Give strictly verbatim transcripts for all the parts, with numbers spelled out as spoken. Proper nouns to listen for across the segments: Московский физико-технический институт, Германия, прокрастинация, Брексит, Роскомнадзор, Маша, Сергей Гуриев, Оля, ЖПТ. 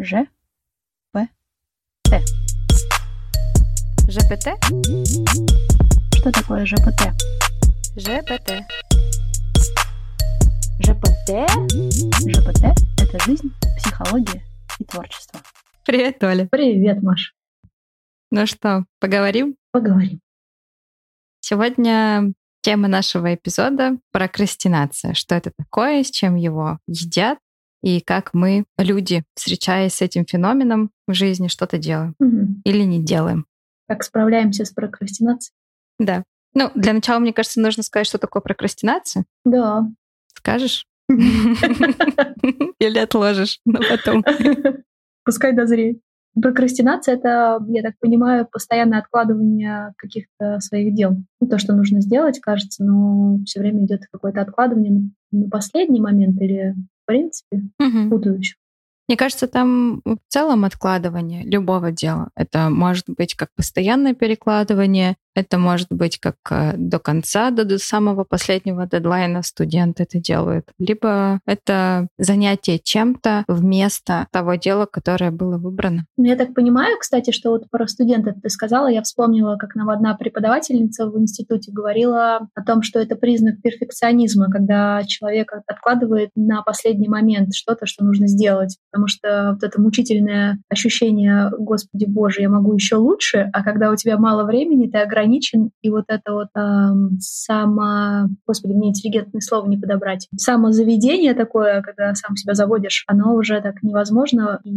Ж П Т. Ж П Т? Что такое Ж П Т? Ж П Т. Ж П Т? Ж П Т – это жизнь, психология и творчество. Привет, Оля. Привет, Маша. Ну что, поговорим? Поговорим. Сегодня тема нашего эпизода — прокрастинация. Что это такое, с чем его едят, и как мы, люди, встречаясь с этим феноменом в жизни, что-то делаем угу. или не делаем. Как справляемся с прокрастинацией? Да. Ну, для начала, мне кажется, нужно сказать, что такое прокрастинация. Да. Скажешь? Или отложишь, но потом. Пускай дозреет. Прокрастинация — это, я так понимаю, постоянное откладывание каких-то своих дел. Ну, то, что нужно сделать, кажется, но все время идет какое-то откладывание на последний момент или, в принципе, угу. будущее. Мне кажется, там в целом откладывание любого дела. Это может быть как постоянное перекладывание, это может быть как до конца, до, до самого последнего дедлайна студент это делает. Либо это занятие чем-то вместо того дела, которое было выбрано. Ну, я так понимаю, кстати, что вот про студентов ты сказала, я вспомнила, как нам одна преподавательница в институте говорила о том, что это признак перфекционизма, когда человек откладывает на последний момент что-то, что нужно сделать. Потому что вот это мучительное ощущение, Господи Боже, я могу еще лучше, а когда у тебя мало времени, ты ограничен, и вот это вот эм, само, Господи, мне интеллигентное слово не подобрать, самозаведение такое, когда сам себя заводишь, оно уже так невозможно, и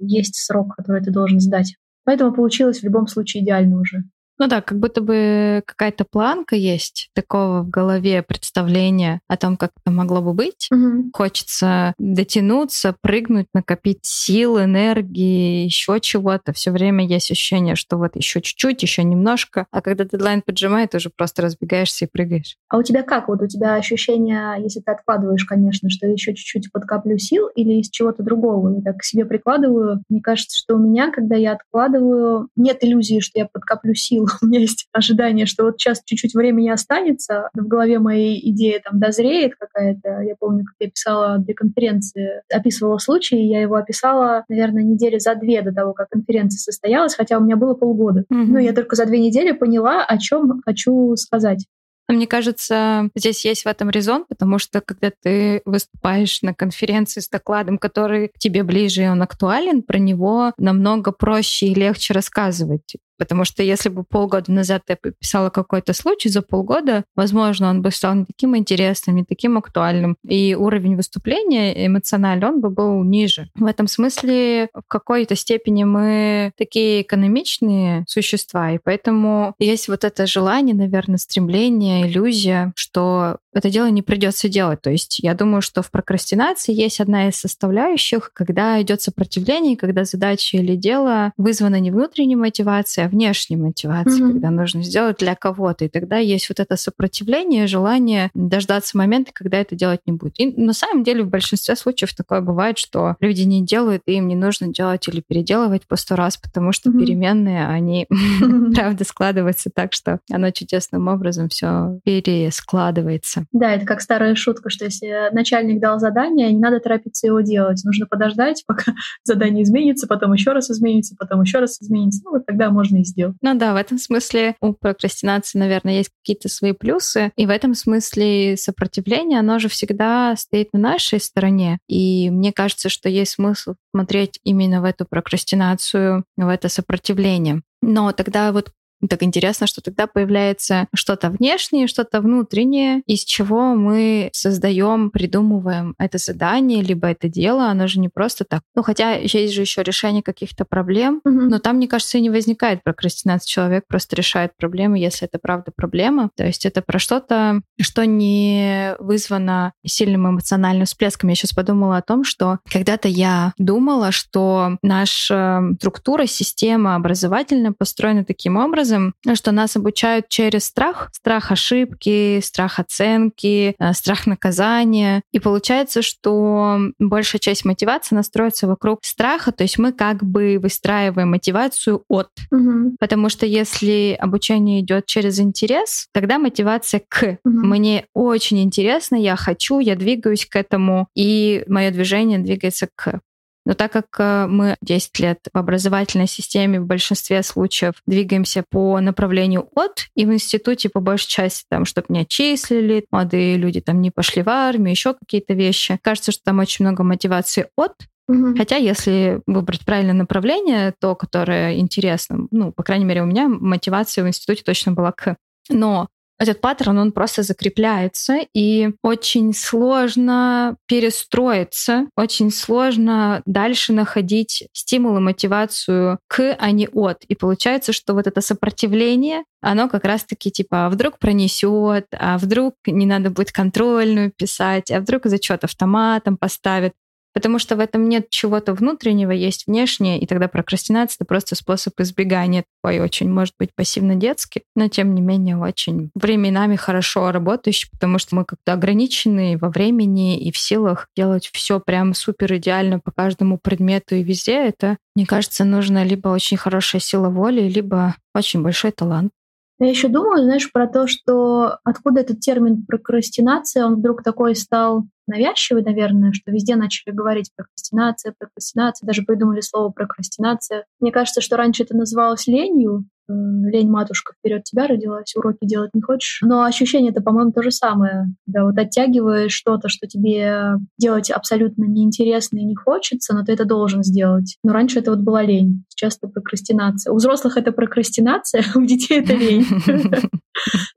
есть срок, который ты должен сдать. Поэтому получилось в любом случае идеально уже. Ну да, как будто бы какая-то планка есть такого в голове представления о том, как это могло бы быть. Угу. Хочется дотянуться, прыгнуть, накопить сил, энергии, еще чего-то. Все время есть ощущение, что вот еще чуть-чуть, еще немножко. А когда дедлайн поджимает, ты уже просто разбегаешься и прыгаешь. А у тебя как? Вот у тебя ощущение, если ты откладываешь, конечно, что еще чуть-чуть подкоплю сил или из чего-то другого. Я так к себе прикладываю. Мне кажется, что у меня, когда я откладываю, нет иллюзии, что я подкоплю сил. У меня есть ожидание, что вот сейчас чуть-чуть времени останется, в голове моей идея там дозреет какая-то. Я помню, как я писала для конференции, описывала случай, я его описала, наверное, недели за две до того, как конференция состоялась, хотя у меня было полгода. Mm-hmm. Но я только за две недели поняла, о чем хочу сказать. Мне кажется, здесь есть в этом резон, потому что когда ты выступаешь на конференции с докладом, который к тебе ближе и он актуален, про него намного проще и легче рассказывать. Потому что если бы полгода назад ты писала какой-то случай, за полгода, возможно, он бы стал не таким интересным, не таким актуальным. И уровень выступления эмоционально он бы был ниже. В этом смысле в какой-то степени мы такие экономичные существа, и поэтому есть вот это желание, наверное, стремление, иллюзия, что это дело не придется делать. То есть я думаю, что в прокрастинации есть одна из составляющих, когда идет сопротивление, когда задача или дело вызвано не внутренней мотивацией, а внешней мотивации, mm-hmm. когда нужно сделать для кого-то. И тогда есть вот это сопротивление, желание дождаться момента, когда это делать не будет. И на самом деле в большинстве случаев такое бывает, что люди не делают, и им не нужно делать или переделывать по сто раз, потому что mm-hmm. переменные, они, mm-hmm. правда, складываются так, что оно чудесным образом все перескладывается. Да, это как старая шутка, что если начальник дал задание, не надо торопиться его делать. Нужно подождать, пока задание изменится, потом еще раз изменится, потом еще раз изменится. Ну вот тогда можно и сделать. Ну да, в этом смысле у прокрастинации, наверное, есть какие-то свои плюсы. И в этом смысле сопротивление, оно же всегда стоит на нашей стороне. И мне кажется, что есть смысл смотреть именно в эту прокрастинацию, в это сопротивление. Но тогда вот так интересно, что тогда появляется что-то внешнее, что-то внутреннее, из чего мы создаем, придумываем это задание, либо это дело, оно же не просто так. Ну, хотя есть же еще решение каких-то проблем, mm-hmm. но там, мне кажется, и не возникает прокрастинация. Человек просто решает проблему, если это правда проблема. То есть это про что-то, что не вызвано сильным эмоциональным всплеском. Я сейчас подумала о том, что когда-то я думала, что наша структура, система образовательная построена таким образом, что нас обучают через страх. Страх ошибки, страх оценки, страх наказания. И получается, что большая часть мотивации настроится вокруг страха, то есть мы как бы выстраиваем мотивацию от. Угу. Потому что если обучение идет через интерес, тогда мотивация к. Угу. Мне очень интересно, я хочу, я двигаюсь к этому, и мое движение двигается к. Но так как мы десять лет в образовательной системе в большинстве случаев двигаемся по направлению от, и в институте по большей части, там, чтобы не отчислили, молодые люди там не пошли в армию, еще какие-то вещи. Кажется, что там очень много мотивации от. Угу. Хотя если выбрать правильное направление, то, которое интересно, ну, по крайней мере, у меня мотивация в институте точно была к. Но этот паттерн, он просто закрепляется, и очень сложно перестроиться, очень сложно дальше находить стимул и мотивацию к, а не от. И получается, что вот это сопротивление, оно как раз-таки типа, а вдруг пронесет, а вдруг не надо будет контрольную писать, а вдруг зачет автоматом поставят. Потому что в этом нет чего-то внутреннего, есть внешнее, и тогда прокрастинация — это просто способ избегания. Такой очень, может быть, пассивно-детский, но, тем не менее, очень временами хорошо работающий, потому что мы как-то ограничены во времени и в силах делать все прям супер идеально по каждому предмету и везде. Это, мне кажется, нужна либо очень хорошая сила воли, либо очень большой талант. Я еще думаю, знаешь, про то, что откуда этот термин прокрастинация, он вдруг такой стал навязчивый, наверное, что везде начали говорить прокрастинация, прокрастинация, даже придумали слово прокрастинация. Мне кажется, что раньше это называлось ленью. Лень, матушка, вперед тебя родилась, уроки делать не хочешь. Но ощущение-то, по-моему, то же самое. Да, вот оттягиваешь что-то, что тебе делать абсолютно неинтересно и не хочется, но ты это должен сделать. Но раньше это вот была лень, сейчас это прокрастинация. У взрослых это прокрастинация, у детей это лень.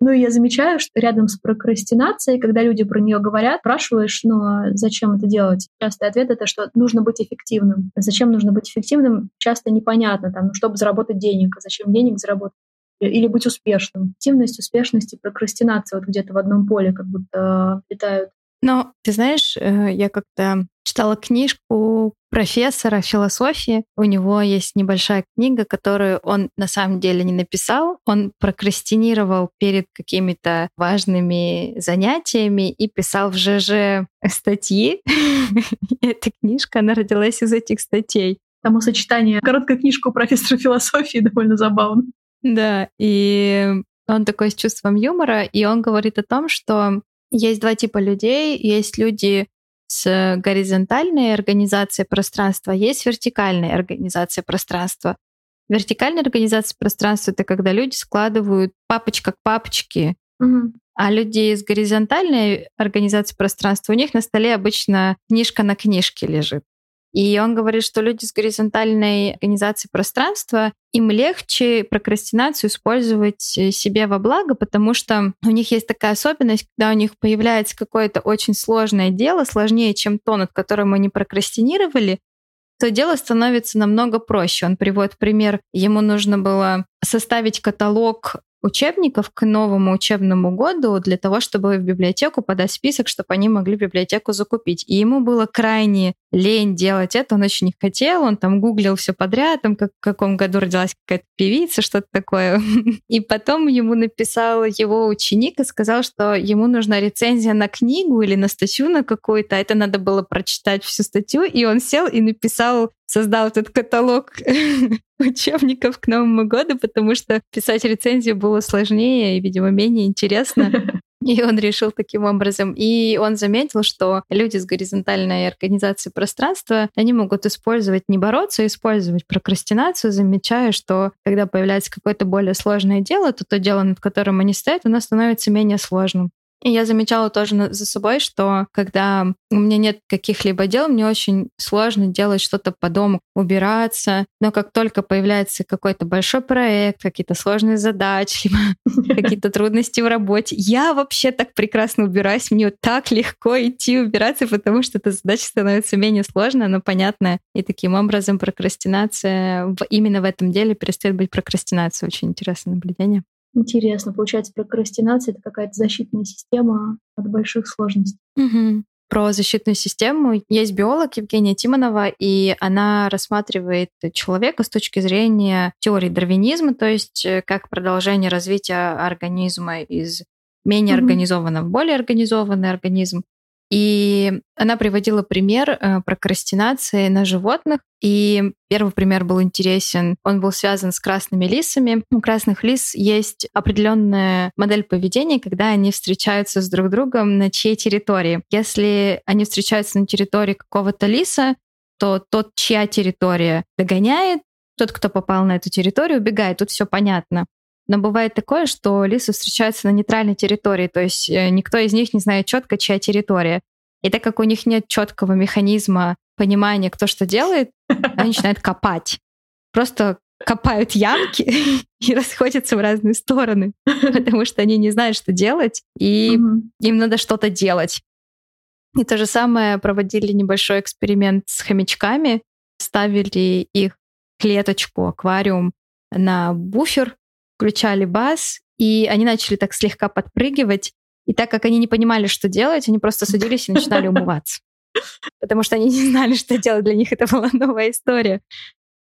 Ну и я замечаю, что рядом с прокрастинацией, когда люди про нее говорят, спрашиваешь, ну зачем это делать? Частый ответ — это что нужно быть эффективным. Зачем нужно быть эффективным? Часто непонятно, там, ну, чтобы заработать денег, а зачем денег заработать? Или быть успешным. Эффективность, успешность и прокрастинация вот где-то в одном поле как будто летают. Но ты знаешь, я как-то читала книжку профессора философии. У него есть небольшая книга, которую он на самом деле не написал. Он прокрастинировал перед какими-то важными занятиями и писал в ЖЖ статьи. Эта книжка, она родилась из этих статей. Само сочетание. Короткая книжка у профессора философии довольно забавно. Да, и он такой с чувством юмора, и он говорит о том, что есть два типа людей. Есть люди с горизонтальной организацией пространства, есть вертикальная организация пространства. Вертикальная организация пространства — это когда люди складывают папочка к папочке, угу. А люди с горизонтальной организацией пространства, у них на столе обычно книжка на книжке лежит. И он говорит, что люди с горизонтальной организацией пространства, им легче прокрастинацию использовать себе во благо, потому что у них есть такая особенность, когда у них появляется какое-то очень сложное дело, сложнее, чем то, над которым они прокрастинировали, то дело становится намного проще. Он приводит пример, ему нужно было составить каталог учебников к новому учебному году для того, чтобы в библиотеку подать список, чтобы они могли библиотеку закупить. И ему было крайне лень делать это, он очень не хотел, он там гуглил все подряд, там как, в каком году родилась какая-то певица, что-то такое. И потом ему написал его ученик и сказал, что ему нужна рецензия на книгу или на статью на какую-то, а это надо было прочитать всю статью, и он сел и написал, создал этот каталог учебников к Новому году, потому что писать рецензию было сложнее и, видимо, менее интересно. И он решил таким образом. И он заметил, что люди с горизонтальной организацией пространства, они могут использовать, не бороться, а использовать прокрастинацию, замечая, что когда появляется какое-то более сложное дело, то то дело, над которым они стоят, оно становится менее сложным. И я замечала тоже за собой, что когда у меня нет каких-либо дел, мне очень сложно делать что-то по дому, убираться. Но как только появляется какой-то большой проект, какие-то сложные задачи, какие-то трудности в работе, я вообще так прекрасно убираюсь, мне так легко идти убираться, потому что эта задача становится менее сложной, но понятная. И таким образом прокрастинация именно в этом деле перестает быть прокрастинацией. Очень интересное наблюдение. Интересно, получается, прокрастинация — это какая-то защитная система от больших сложностей. Угу. Про защитную систему есть биолог Евгения Тимонова, и она рассматривает человека с точки зрения теории дарвинизма, то есть как продолжение развития организма из менее угу. организованного в более организованный организм. И она приводила пример прокрастинации на животных. И первый пример был интересен. Он был связан с красными лисами. У красных лис есть определенная модель поведения, когда они встречаются с друг другом на чьей территории. Если они встречаются на территории какого-то лиса, то тот, чья территория, догоняет, тот, кто попал на эту территорию, убегает. Тут все понятно. Но бывает такое, что лисы встречаются на нейтральной территории, то есть никто из них не знает четко, чья территория. И так как у них нет четкого механизма понимания, кто что делает, они начинают копать. Просто копают ямки и расходятся в разные стороны, потому что они не знают, что делать, и угу. им надо что-то делать. И то же самое проводили небольшой эксперимент с хомячками, ставили их клеточку, аквариум на буфер, включали бас, и они начали так слегка подпрыгивать. И так как они не понимали, что делать, они просто садились и начинали умываться. Потому что они не знали, что делать. Для них это была новая история.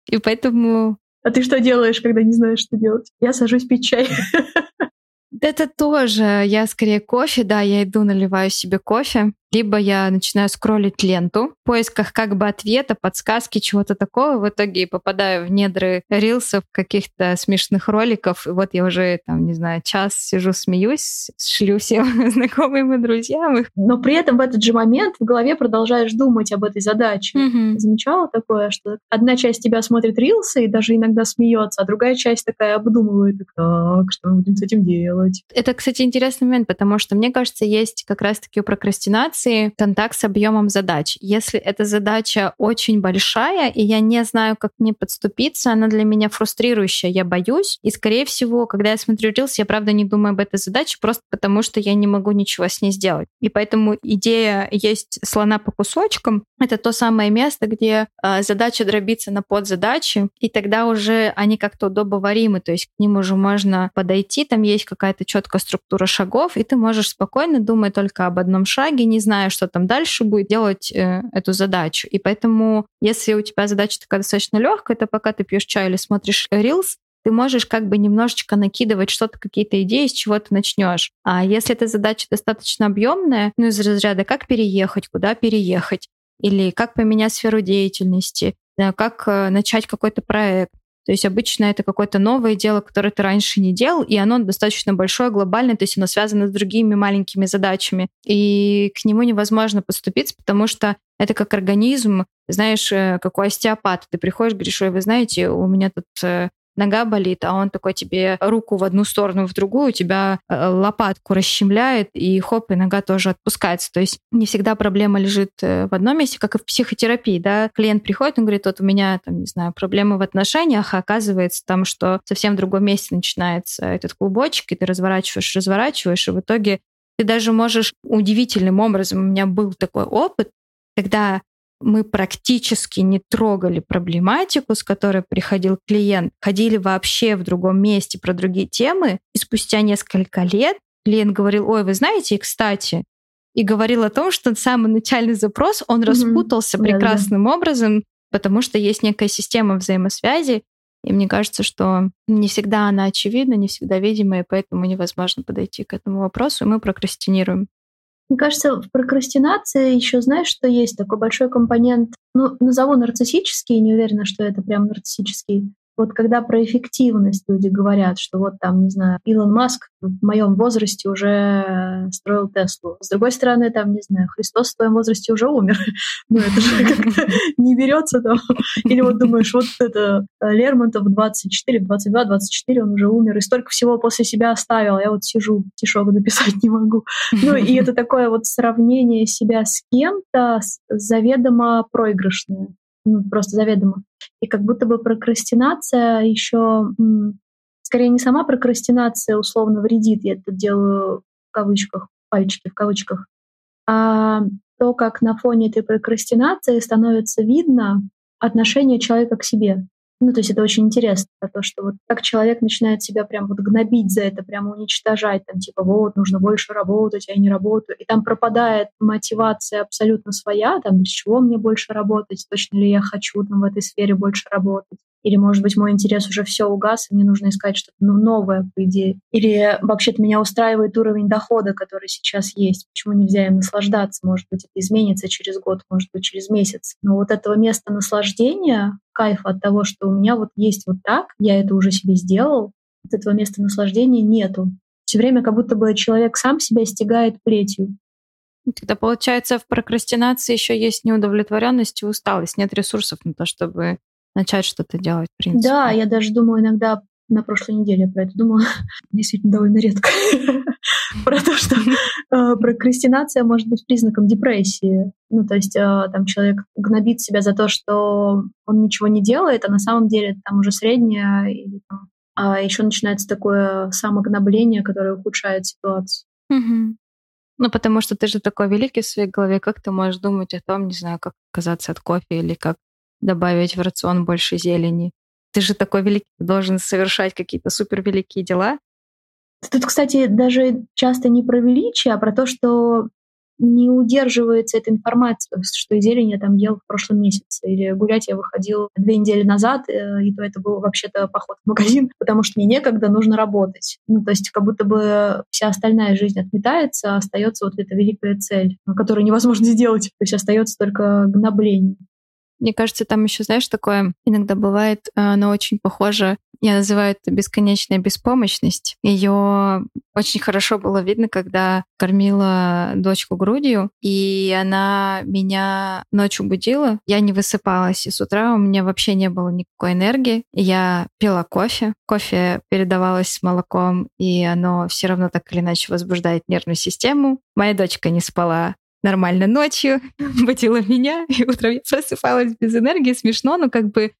И поэтому... А ты что делаешь, когда не знаешь, что делать? Я сажусь пить чай. Это тоже. Я скорее кофе, да, я иду, наливаю себе кофе. Либо я начинаю скроллить ленту в поисках как бы ответа, подсказки, чего-то такого. В итоге попадаю в недры рилсов, каких-то смешных роликов. И вот я уже, там, не знаю, час сижу, смеюсь, шлю всем знакомым и друзьям. Но при этом в этот же момент в голове продолжаешь думать об этой задаче. Mm-hmm. Замечала такое, что одна часть тебя смотрит рилсы и даже иногда смеется, а другая часть такая обдумывает, так, что мы будем с этим делать. Это, кстати, интересный момент, потому что, мне кажется, есть как раз-таки у прокрастинации контакт с объемом задач. Если эта задача очень большая, и я не знаю, как к ней подступиться, она для меня фрустрирующая, я боюсь. И, скорее всего, когда я смотрю Reels, я, правда, не думаю об этой задаче, просто потому что я не могу ничего с ней сделать. И поэтому идея есть слона по кусочкам. Это то самое место, где э, задача дробится на подзадачи, и тогда уже они как-то удобоваримы, то есть к ним уже можно подойти, там есть какая-то четкая структура шагов, и ты можешь спокойно, думая только об одном шаге, не знаю, что там дальше будет, делать э, эту задачу. И поэтому, если у тебя задача такая достаточно легкая, то пока ты пьешь чай или смотришь Reels, ты можешь как бы немножечко накидывать что-то, какие-то идеи, с чего ты начнешь. А если эта задача достаточно объемная, ну, из разряда «как переехать», «куда переехать», или «как поменять сферу деятельности», «как э, начать какой-то проект», то есть обычно это какое-то новое дело, которое ты раньше не делал, и оно достаточно большое, глобальное, то есть оно связано с другими маленькими задачами. И к нему невозможно подступиться, потому что это как организм, знаешь, как у остеопата. Ты приходишь, говоришь, ой, вы знаете, у меня тут нога болит, а он такой тебе руку в одну сторону, в другую, у тебя лопатку расщемляет, и хоп, и нога тоже отпускается. То есть не всегда проблема лежит в одном месте, как и в психотерапии, да. Клиент приходит, он говорит, вот у меня, там, не знаю, проблемы в отношениях, а оказывается там, что совсем в другом месте начинается этот клубочек, и ты разворачиваешь, разворачиваешь, и в итоге ты даже можешь удивительным образом, у меня был такой опыт, когда мы практически не трогали проблематику, с которой приходил клиент, ходили вообще в другом месте про другие темы, и спустя несколько лет клиент говорил, ой, вы знаете, и кстати, и говорил о том, что самый начальный запрос, он mm-hmm. распутался прекрасным да, да. образом, потому что есть некая система взаимосвязи, и мне кажется, что не всегда она очевидна, не всегда видима, и поэтому невозможно подойти к этому вопросу, и мы прокрастинируем. Мне кажется, в прокрастинации еще, знаешь, что есть такой большой компонент, ну, назову нарциссический, не уверена, что это прям нарциссический. Вот когда про эффективность люди говорят, что вот там, не знаю, Илон Маск в моем возрасте уже строил Теслу. С другой стороны, там, не знаю, Христос в твоем возрасте уже умер. Ну, это же как-то не берется там. Или вот думаешь, вот это Лермонтов двадцать четыре, двадцать два, двадцать четыре, он уже умер, и столько всего после себя оставил. Я вот сижу, стишок написать не могу. Ну, и это такое вот сравнение себя с кем-то заведомо проигрышное. Ну, просто заведомо. И как будто бы прокрастинация еще, скорее не сама прокрастинация условно вредит, я это делаю в кавычках, пальчики в кавычках, а то, как на фоне этой прокрастинации становится видно отношение человека к себе. Ну, то есть это очень интересно, то, что вот как человек начинает себя прям вот гнобить за это, прямо уничтожать, там типа вот, нужно больше работать, а я не работаю. И там пропадает мотивация абсолютно своя, там для чего мне больше работать, точно ли я хочу там в этой сфере больше работать. Или, может быть, мой интерес уже все угас, и мне нужно искать что-то ну, новое, по идее. Или вообще-то меня устраивает уровень дохода, который сейчас есть. Почему нельзя им наслаждаться? Может быть, это изменится через год, может быть, через месяц. Но вот этого места наслаждения, кайфа от того, что у меня вот есть вот так, я это уже себе сделал, вот этого места наслаждения нету. Все время как будто бы человек сам себя стягает плетью. Тогда, получается, в прокрастинации еще есть неудовлетворенность и усталость, нет ресурсов на то, чтобы начать что-то делать, в принципе. Да, я даже думаю иногда, на прошлой неделе я про это думала, действительно довольно редко, про то, что прокрастинация может быть признаком депрессии. Ну, то есть там человек гнобит себя за то, что он ничего не делает, а на самом деле там уже средняя, или еще начинается такое самогнобление, которое ухудшает ситуацию. Ну, потому что ты же такой великий в своей голове, как ты можешь думать о том, не знаю, как отказаться от кофе или как добавить в рацион больше зелени. Ты же такой великий, ты должен совершать какие-то супервеликие дела. Тут, кстати, даже часто не про величие, а про то, что не удерживается эта информация, что зелень я там ел в прошлом месяце, или гулять я выходил две недели назад, и то это был вообще-то поход в магазин, потому что мне некогда, нужно работать. Ну, то есть как будто бы вся остальная жизнь отметается, остается вот эта великая цель, которую невозможно сделать, то есть остается только гнобление. Мне кажется, там еще, знаешь, такое иногда бывает, оно очень похоже, я называю это бесконечная беспомощность. Ее очень хорошо было видно, когда кормила дочку грудью, и она меня ночью будила, я не высыпалась, и с утра у меня вообще не было никакой энергии. Я пила кофе, кофе передавалось с молоком, и оно все равно так или иначе возбуждает нервную систему. Моя дочка не спала нормально ночью, будила меня, и утром я просыпалась без энергии. Смешно, но как бы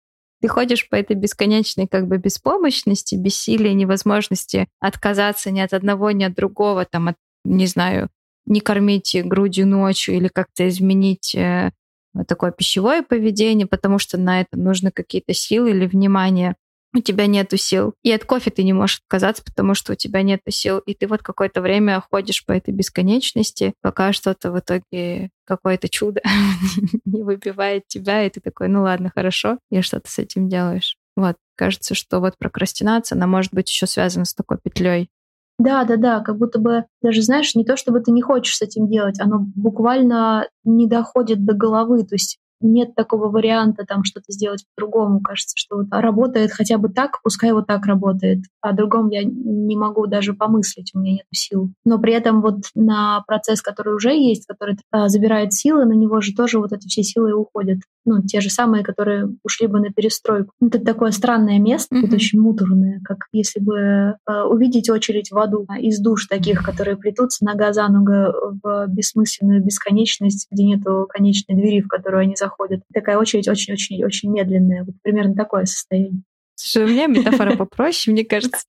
ты ходишь по этой бесконечной как бы беспомощности, бессилия, невозможности отказаться ни от одного, ни от другого, там, от, не знаю, не кормить грудью ночью или как-то изменить э, такое пищевое поведение, потому что на это нужны какие-то силы или внимание. У тебя нету сил. И от кофе ты не можешь отказаться, потому что у тебя нету сил. И ты вот какое-то время ходишь по этой бесконечности, пока что-то в итоге, какое-то чудо не выбивает тебя, и ты такой, ну ладно, хорошо, и что ты с этим делаешь? Вот, кажется, что вот прокрастинация, она может быть еще связана с такой петлей. Да, да, да, как будто бы, даже, знаешь, не то, чтобы ты не хочешь с этим делать, оно буквально не доходит до головы, то есть нет такого варианта там что-то сделать по-другому. Кажется, что вот работает хотя бы так, пускай вот так работает. О другом я не могу даже помыслить, у меня нет сил. Но при этом вот на процесс, который уже есть, который а, забирает силы, на него же тоже вот эти все силы уходят. Ну, те же самые, которые ушли бы на перестройку. Это такое странное место, mm-hmm. это очень муторное, как если бы а, увидеть очередь в аду из душ таких, которые плетутся нога за ногу в бессмысленную бесконечность, где нету конечной двери, в которую они заходят. ходит. Такая очередь очень-очень-очень медленная. Вот примерно такое состояние. Слушай, у меня метафора попроще, мне кажется.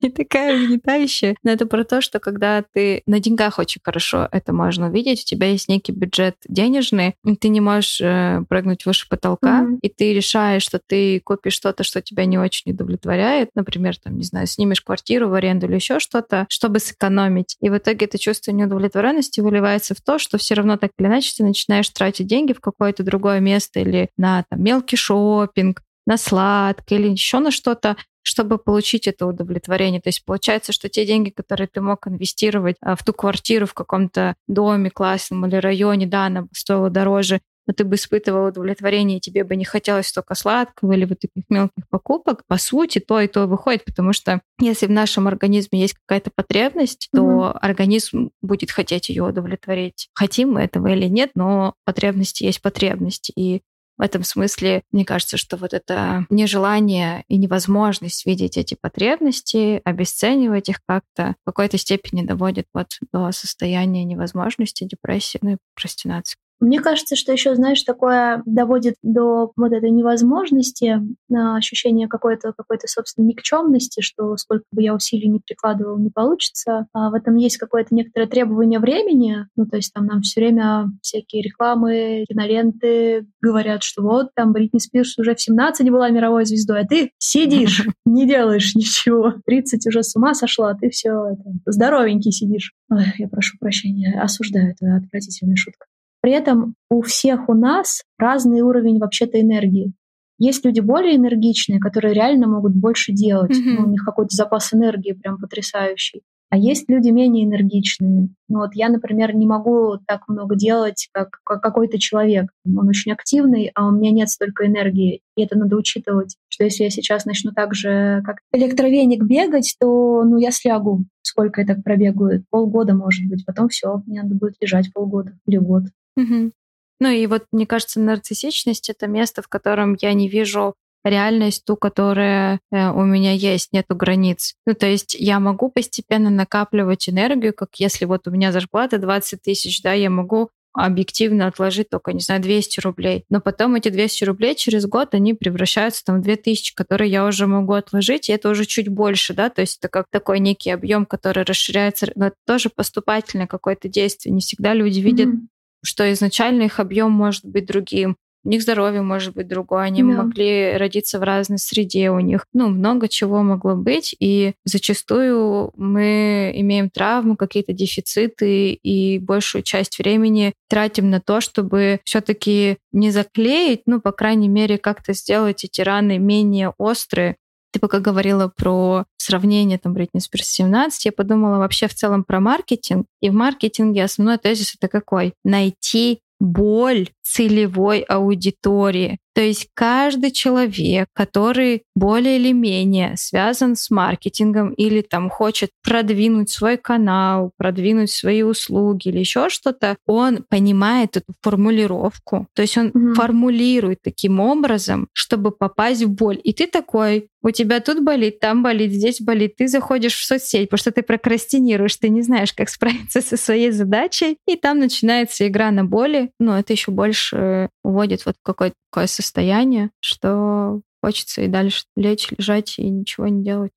Не такая угнетающая. Но это про то, что когда ты на деньгах очень хорошо это можно увидеть, у тебя есть некий бюджет денежный, ты не можешь прыгнуть выше потолка, mm-hmm. и ты решаешь, что ты купишь что-то, что тебя не очень удовлетворяет, например, там, не знаю, снимешь квартиру в аренду или еще что-то, чтобы сэкономить. И в итоге это чувство неудовлетворенности выливается в то, что все равно так или иначе ты начинаешь тратить деньги в какое-то другое место или на там, мелкий шопинг, на сладкое или еще на что-то, чтобы получить это удовлетворение. То есть получается, что те деньги, которые ты мог инвестировать в ту квартиру в каком-то доме классном или районе, да, она стоила дороже, но ты бы испытывал удовлетворение, и тебе бы не хотелось столько сладкого или вот таких мелких покупок, по сути, то и то выходит, потому что если в нашем организме есть какая-то потребность, то mm-hmm. организм будет хотеть ее удовлетворить. Хотим мы этого или нет, но потребности есть потребности, и в этом смысле, мне кажется, что вот это нежелание и невозможность видеть эти потребности, обесценивать их как-то, в какой-то степени доводит вот до состояния невозможности, депрессии, ну и прокрастинации. Мне кажется, что еще, знаешь, такое доводит до вот этой невозможности, ощущения какой-то, какой-то собственной никчемности, что сколько бы я усилий не прикладывал, не получится. А в этом есть какое-то некоторое требование времени. Ну, то есть там нам все время всякие рекламы, киноленты говорят, что вот там Бритни Спирс уже в семнадцать была мировой звездой, а ты сидишь, не делаешь ничего. тридцать уже с ума сошла, ты все здоровенький сидишь. Ой, я прошу прощения, осуждаю, это отвратительная шутка. При этом у всех у нас разный уровень вообще-то энергии. Есть люди более энергичные, которые реально могут больше делать. Mm-hmm. Ну, у них какой-то запас энергии прям потрясающий. А есть люди менее энергичные. Ну, вот я, например, не могу так много делать, как, как какой-то человек. Он очень активный, а у меня нет столько энергии. И это надо учитывать, что если я сейчас начну так же, как электровеник, бегать, то ну, я слягу. Сколько я так пробегаю? Полгода, может быть. Потом все, мне надо будет лежать полгода или год. Угу. Ну и вот, мне кажется, нарциссичность — это место, в котором я не вижу реальность, ту, которая у меня есть, нету границ. Ну, то есть я могу постепенно накапливать энергию, как если вот у меня зарплата двадцать тысяч, да, я могу объективно отложить только, не знаю, двести рублей. Но потом эти двести рублей через год, они превращаются там в две тысячи, которые я уже могу отложить, и это уже чуть больше, да, то есть это как такой некий объем, который расширяется, но это тоже поступательное какое-то действие. Не всегда люди видят, mm-hmm. что изначально их объем может быть другим. У них здоровье может быть другое, они да. могли родиться в разной среде, у них ну, много чего могло быть, и зачастую мы имеем травмы, какие-то дефициты, и большую часть времени тратим на то, чтобы все-таки не заклеить, ну, по крайней мере, как-то сделать эти раны менее острые. Ты пока говорила про сравнение там Бритни Спирс семнадцать, я подумала вообще в целом про маркетинг, и в маркетинге основной тезис — это какой? Найти боль целевой аудитории. То есть каждый человек, который более или менее связан с маркетингом или там хочет продвинуть свой канал, продвинуть свои услуги или еще что-то, он понимает эту формулировку. То есть он mm-hmm. формулирует таким образом, чтобы попасть в боль. И ты такой, у тебя тут болит, там болит, здесь болит. Ты заходишь в соцсеть, потому что ты прокрастинируешь, ты не знаешь, как справиться со своей задачей. И там начинается игра на боли. Но это еще больше уводит вот в какое-то такое состояние, что хочется и дальше лечь, лежать и ничего не делать.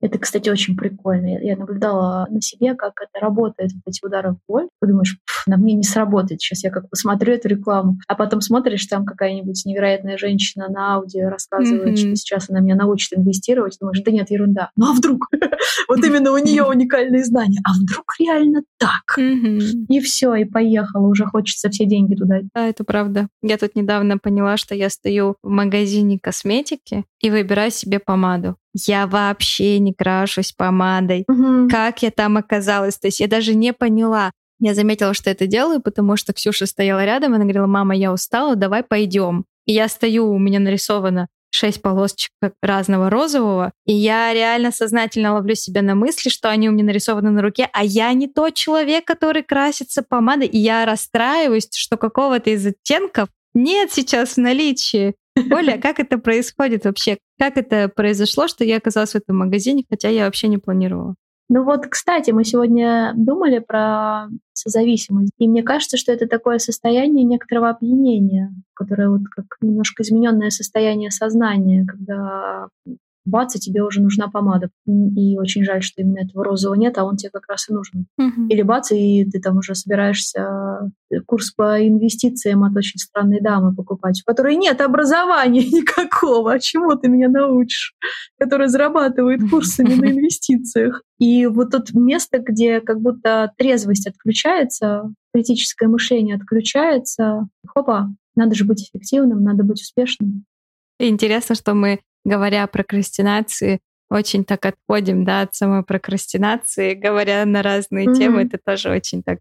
Это, кстати, очень прикольно. Я наблюдала на себе, как это работает, вот эти удары в боль. Ты думаешь, на мне не сработает, сейчас я как посмотрю эту рекламу. А потом смотришь, там какая-нибудь невероятная женщина на аудио рассказывает, mm-hmm. что сейчас она меня научит инвестировать. Думаешь, да нет, ерунда. Ну а вдруг? Вот именно у нее уникальные знания. А вдруг реально так? И все, и поехала. Уже хочется все деньги туда. Да, это правда. Я тут недавно поняла, что я стою в магазине косметики и выбираю себе помаду. Я вообще не крашусь помадой. Угу. Как я там оказалась? То есть я даже не поняла. Я заметила, что это делаю, потому что Ксюша стояла рядом, она говорила: мама, я устала, давай пойдем. И я стою, у меня нарисовано шесть полосочек разного розового, и я реально сознательно ловлю себя на мысли, что они у меня нарисованы на руке, а я не тот человек, который красится помадой, и я расстраиваюсь, что какого-то из оттенков нет сейчас в наличии. Оля, как это происходит вообще? Как это произошло, что я оказалась в этом магазине, хотя я вообще не планировала? Ну вот, кстати, мы сегодня думали про созависимость, и мне кажется, что это такое состояние некоторого опьянения, которое вот как немножко измененное состояние сознания, когда бац, и тебе уже нужна помада. И очень жаль, что именно этого розового нет, а он тебе как раз и нужен. Угу. Или бац, и ты там уже собираешься курс по инвестициям от очень странной дамы покупать, у которой нет образования никакого. А чему ты меня научишь? Которая зарабатывает курсами на инвестициях. И вот тут место, где как будто трезвость отключается, критическое мышление отключается. Хопа, надо же быть эффективным, надо быть успешным. Интересно, что мы, говоря о прокрастинации, очень так отходим, да, от самой прокрастинации, говоря на разные mm-hmm. темы, это тоже очень так,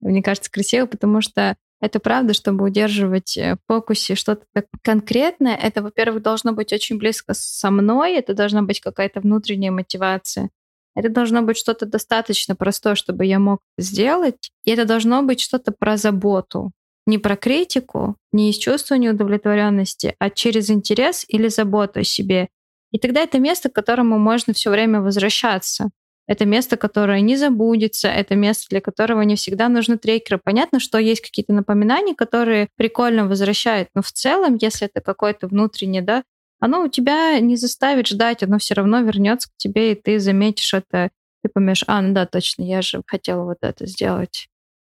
мне кажется, красиво, потому что это правда, чтобы удерживать в фокусе что-то так конкретное, это, во-первых, должно быть очень близко со мной, это должна быть какая-то внутренняя мотивация, это должно быть что-то достаточно простое, чтобы я мог сделать, и это должно быть что-то про заботу. Не про критику, не из чувства неудовлетворенности, а через интерес или заботу о себе. И тогда это место, к которому можно все время возвращаться. Это место, которое не забудется, это место, для которого не всегда нужны трекеры. Понятно, что есть какие-то напоминания, которые прикольно возвращают, но в целом, если это какое-то внутреннее, да, оно у тебя не заставит ждать, оно все равно вернется к тебе, и ты заметишь это, ты поймешь, а, ну да, точно, я же хотела вот это сделать.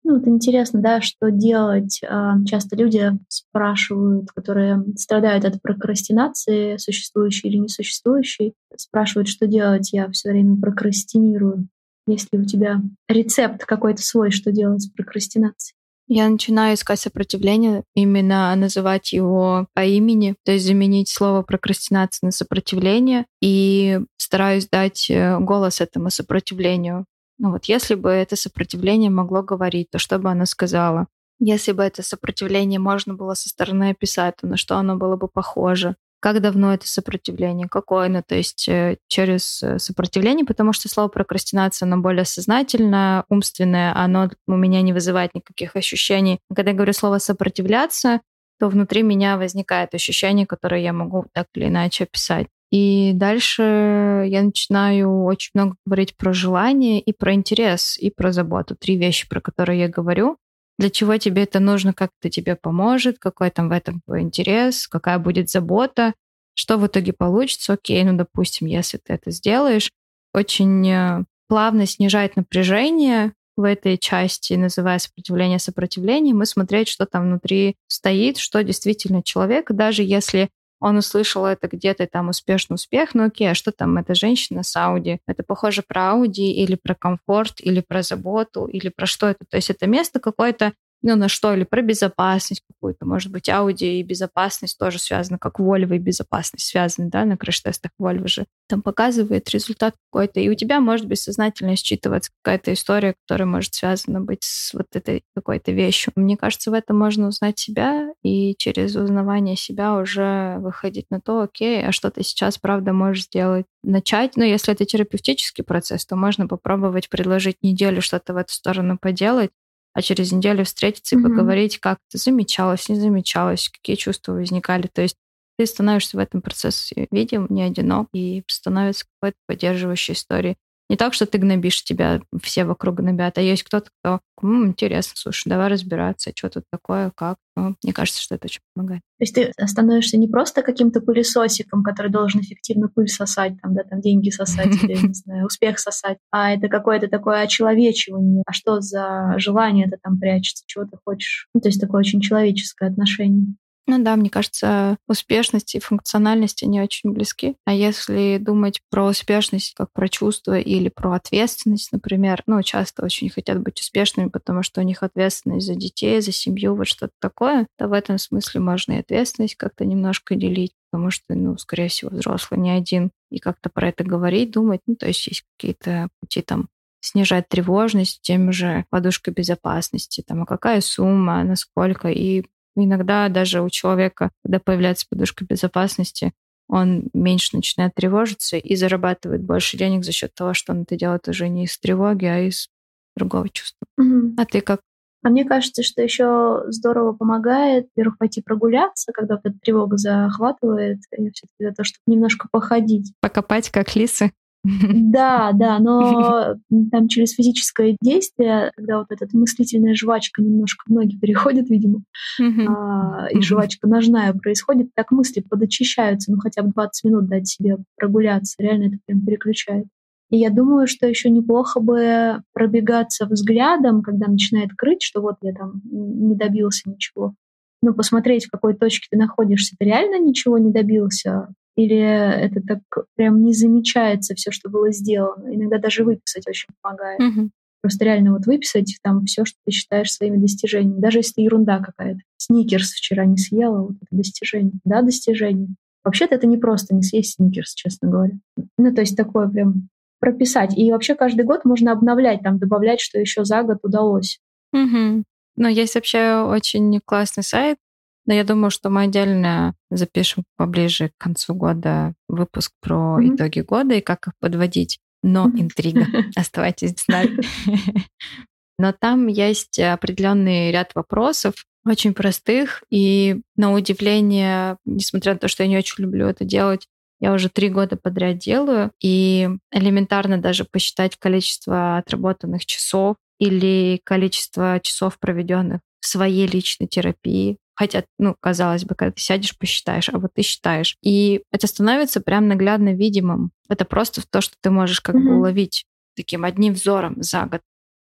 Ну, вот интересно, да, что делать. Часто люди спрашивают, которые страдают от прокрастинации, существующей или несуществующей, спрашивают, что делать, я все время прокрастинирую. Есть ли у тебя рецепт какой-то свой, что делать с прокрастинацией? Я начинаю искать сопротивление, именно называть его по имени, то есть заменить слово прокрастинация на сопротивление и стараюсь дать голос этому сопротивлению. Ну вот, если бы это сопротивление могло говорить, то что бы оно сказала? Если бы это сопротивление можно было со стороны описать, то на что оно было бы похоже? Как давно это сопротивление? Какое оно? То есть через сопротивление, потому что слово прокрастинация, оно более сознательное, умственное, оно у меня не вызывает никаких ощущений. Когда я говорю слово «сопротивляться», то внутри меня возникает ощущение, которое я могу так или иначе описать. И дальше я начинаю очень много говорить про желание и про интерес, и про заботу. Три вещи, про которые я говорю. Для чего тебе это нужно, как это тебе поможет, какой там в этом твой интерес, какая будет забота, что в итоге получится. Окей, ну, допустим, если ты это сделаешь, очень плавно снижать напряжение в этой части, называя сопротивление сопротивлением, и смотреть, что там внутри стоит, что действительно человек, даже если он услышал это где-то, там, успешный успех, ну, окей, а что там эта женщина с Ауди? Это похоже про Ауди или про комфорт, или про заботу, или про что это? То есть это место какое-то, ну, на что, или про безопасность какую-то. Может быть, Ауди и безопасность тоже связаны, как Вольво и безопасность связаны, да, на краш-тестах Вольво же. Там показывает результат какой-то, и у тебя может бессознательно считываться какая-то история, которая может связана быть с вот этой какой-то вещью. Мне кажется, в этом можно узнать себя, и через узнавание себя уже выходить на то, окей, а что ты сейчас, правда, можешь сделать? Начать, но ну, если это терапевтический процесс, то можно попробовать предложить неделю что-то в эту сторону поделать, а через неделю встретиться и mm-hmm. поговорить, как это замечалось, не замечалось, какие чувства возникали. То есть ты становишься в этом процессе видим, не одинок, и становится какой-то поддерживающей историей. Не так, что ты гнобишь тебя, все вокруг гнобят, а есть кто-то, кто, м-м, интересно, слушай, давай разбираться, что тут такое, как. Ну, мне кажется, что это очень помогает. То есть ты становишься не просто каким-то пылесосиком, который должен эффективно пыль сосать, там, да, там деньги сосать, или, не знаю, успех сосать, а это какое-то такое очеловечивание. А что за желание-то там прячется, чего ты хочешь? Ну, то есть такое очень человеческое отношение. Ну да, мне кажется, успешность и функциональность, они очень близки. А если думать про успешность как про чувство или про ответственность, например, ну, часто очень хотят быть успешными, потому что у них ответственность за детей, за семью, вот что-то такое, то в этом смысле можно и ответственность как-то немножко делить, потому что, ну, скорее всего, взрослый не один. И как-то про это говорить, думать, ну, то есть есть какие-то пути там, снижать тревожность, тем же подушкой безопасности, там, а какая сумма, насколько, и иногда даже у человека, когда появляется подушка безопасности, он меньше начинает тревожиться и зарабатывает больше денег за счет того, что он это делает уже не из тревоги, а из другого чувства. Угу. А ты как? А мне кажется, что еще здорово помогает, во-первых, пойти прогуляться, когда вот эта тревога захватывает, и все-таки за то, чтобы немножко походить. Покопать, как лисы. Да, да, но там через физическое действие, когда вот эта мыслительная жвачка немножко в ноги переходит, видимо, mm-hmm. и жвачка ножная происходит, так мысли подочищаются, ну хотя бы двадцать минут дать себе прогуляться, реально это прям переключает. И я думаю, что еще неплохо бы пробегаться взглядом, когда начинает крыть, что вот я там не добился ничего. Ну, посмотреть, в какой точке ты находишься, ты реально ничего не добился? Или это так прям не замечается все, что было сделано. Иногда даже выписать очень помогает. Угу. Просто реально вот выписать там все, что ты считаешь своими достижениями. Даже если ерунда какая-то. Сникерс вчера не съела, вот это достижение. Да, достижение. Вообще-то это не просто не съесть сникерс, честно говоря. Ну, то есть такое прям прописать. И вообще каждый год можно обновлять, там добавлять, что еще за год удалось. Угу. Ну, есть вообще очень классный сайт, но я думаю, что мы отдельно запишем поближе к концу года выпуск про mm-hmm. итоги года и как их подводить. Но интрига. Оставайтесь с нами. Но там есть определенный ряд вопросов, очень простых. И на удивление, несмотря на то, что я не очень люблю это делать, я уже три года подряд делаю. И элементарно даже посчитать количество отработанных часов или количество часов, проведенных в своей личной терапии. Хотя, ну, казалось бы, когда ты сядешь, посчитаешь, а вот ты считаешь. И это становится прям наглядно видимым. Это просто то, что ты можешь как mm-hmm. бы уловить таким одним взором за год.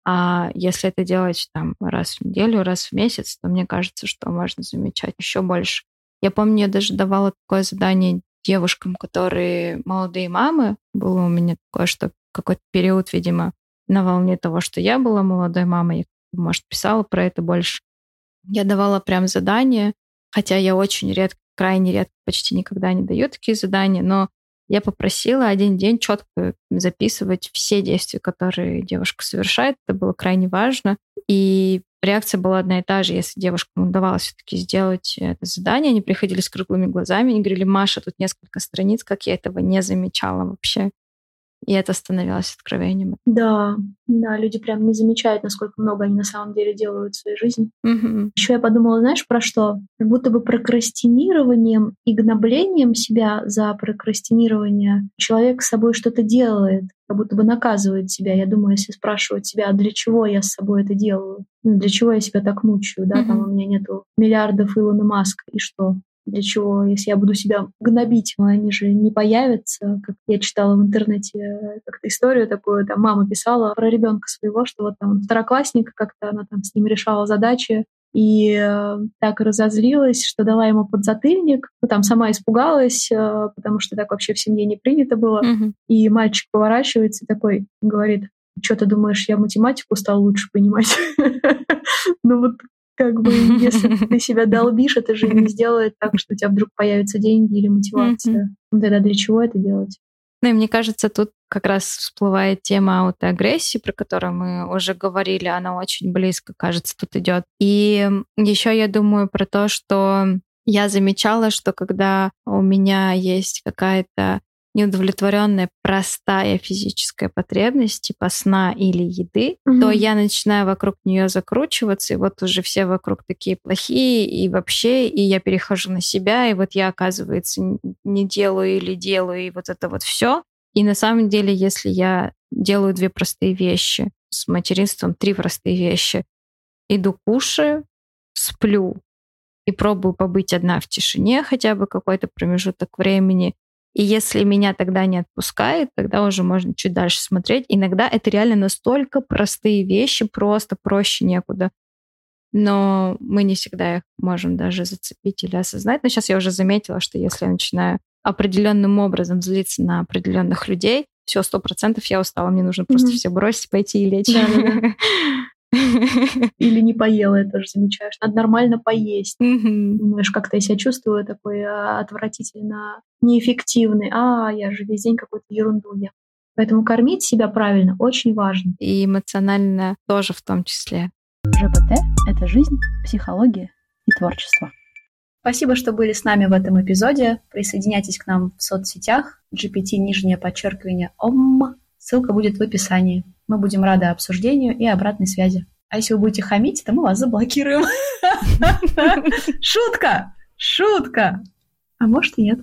А если это делать там раз в неделю, раз в месяц, то мне кажется, что можно замечать еще больше. Я помню, я даже давала такое задание девушкам, которые молодые мамы. Было у меня такое, что какой-то период, видимо, на волне того, что я была молодой мамой, я, может, писала про это больше. Я давала прям задания, хотя я очень редко, крайне редко, почти никогда не даю такие задания, но я попросила один день четко записывать все действия, которые девушка совершает. Это было крайне важно. И реакция была одна и та же. Если девушкам удавалось все-таки сделать это задание, они приходили с круглыми глазами, они говорили: Маша, тут несколько страниц, как я этого не замечала вообще. И это становилось откровением. Да, да, люди прям не замечают, насколько много они на самом деле делают в своей жизни. Mm-hmm. Еще я подумала, знаешь, про что? Как будто бы прокрастинированием и гноблением себя за прокрастинирование человек с собой что-то делает, как будто бы наказывает себя. Я думаю, если спрашивать себя, а для чего я с собой это делаю? Ну, для чего я себя так мучаю? Да, mm-hmm. Там у меня нету миллиардов Илона Маска, и что? Для чего, если я буду себя гнобить, они же не появятся. Как я читала в интернете как-то историю такую, там мама писала про ребенка своего, что вот там второклассник, как-то она там с ним решала задачи, и э, так разозлилась, что дала ему подзатыльник, ну, там сама испугалась, э, потому что так вообще в семье не принято было. Mm-hmm. И мальчик поворачивается и такой говорит: «Чё ты думаешь, я математику стал лучше понимать?» Ну вот как бы, если ты себя долбишь, это же не сделает так, что у тебя вдруг появятся деньги или мотивация. Mm-hmm. Тогда для чего это делать? Ну и мне кажется, тут как раз всплывает тема аутоагрессии, про которую мы уже говорили, она очень близко, кажется, тут идет. И еще я думаю про то, что я замечала, что когда у меня есть какая-то неудовлетворенная простая физическая потребность типа сна или еды, mm-hmm. то я начинаю вокруг нее закручиваться, и вот уже все вокруг такие плохие, и вообще, и я перехожу на себя, и вот я, оказывается, не делаю или делаю, и вот это вот все. И на самом деле, если я делаю две простые вещи, с материнством три простые вещи, иду кушаю, сплю и пробую побыть одна в тишине хотя бы какой-то промежуток времени, и если меня тогда не отпускает, тогда уже можно чуть дальше смотреть. Иногда это реально настолько простые вещи, просто проще некуда. Но мы не всегда их можем даже зацепить или осознать. Но сейчас я уже заметила, что если я начинаю определенным образом злиться на определенных людей, все, сто процентов я устала, мне нужно просто mm-hmm. все бросить, пойти и лечь. Или не поела, я тоже замечаю. Надо нормально поесть. Mm-hmm. Думаешь, как-то я себя чувствую такой отвратительно неэффективный. А, я же весь день какую-то ерунду ем. Поэтому кормить себя правильно очень важно. И эмоционально тоже в том числе. ЖПТ — это жизнь, психология и творчество. Спасибо, что были с нами в этом эпизоде. Присоединяйтесь к нам в соцсетях. джи пи ти, нижнее подчеркивание, ом. Ссылка будет в описании. Мы будем рады обсуждению и обратной связи. А если вы будете хамить, то мы вас заблокируем. Шутка! Шутка! А может и нет.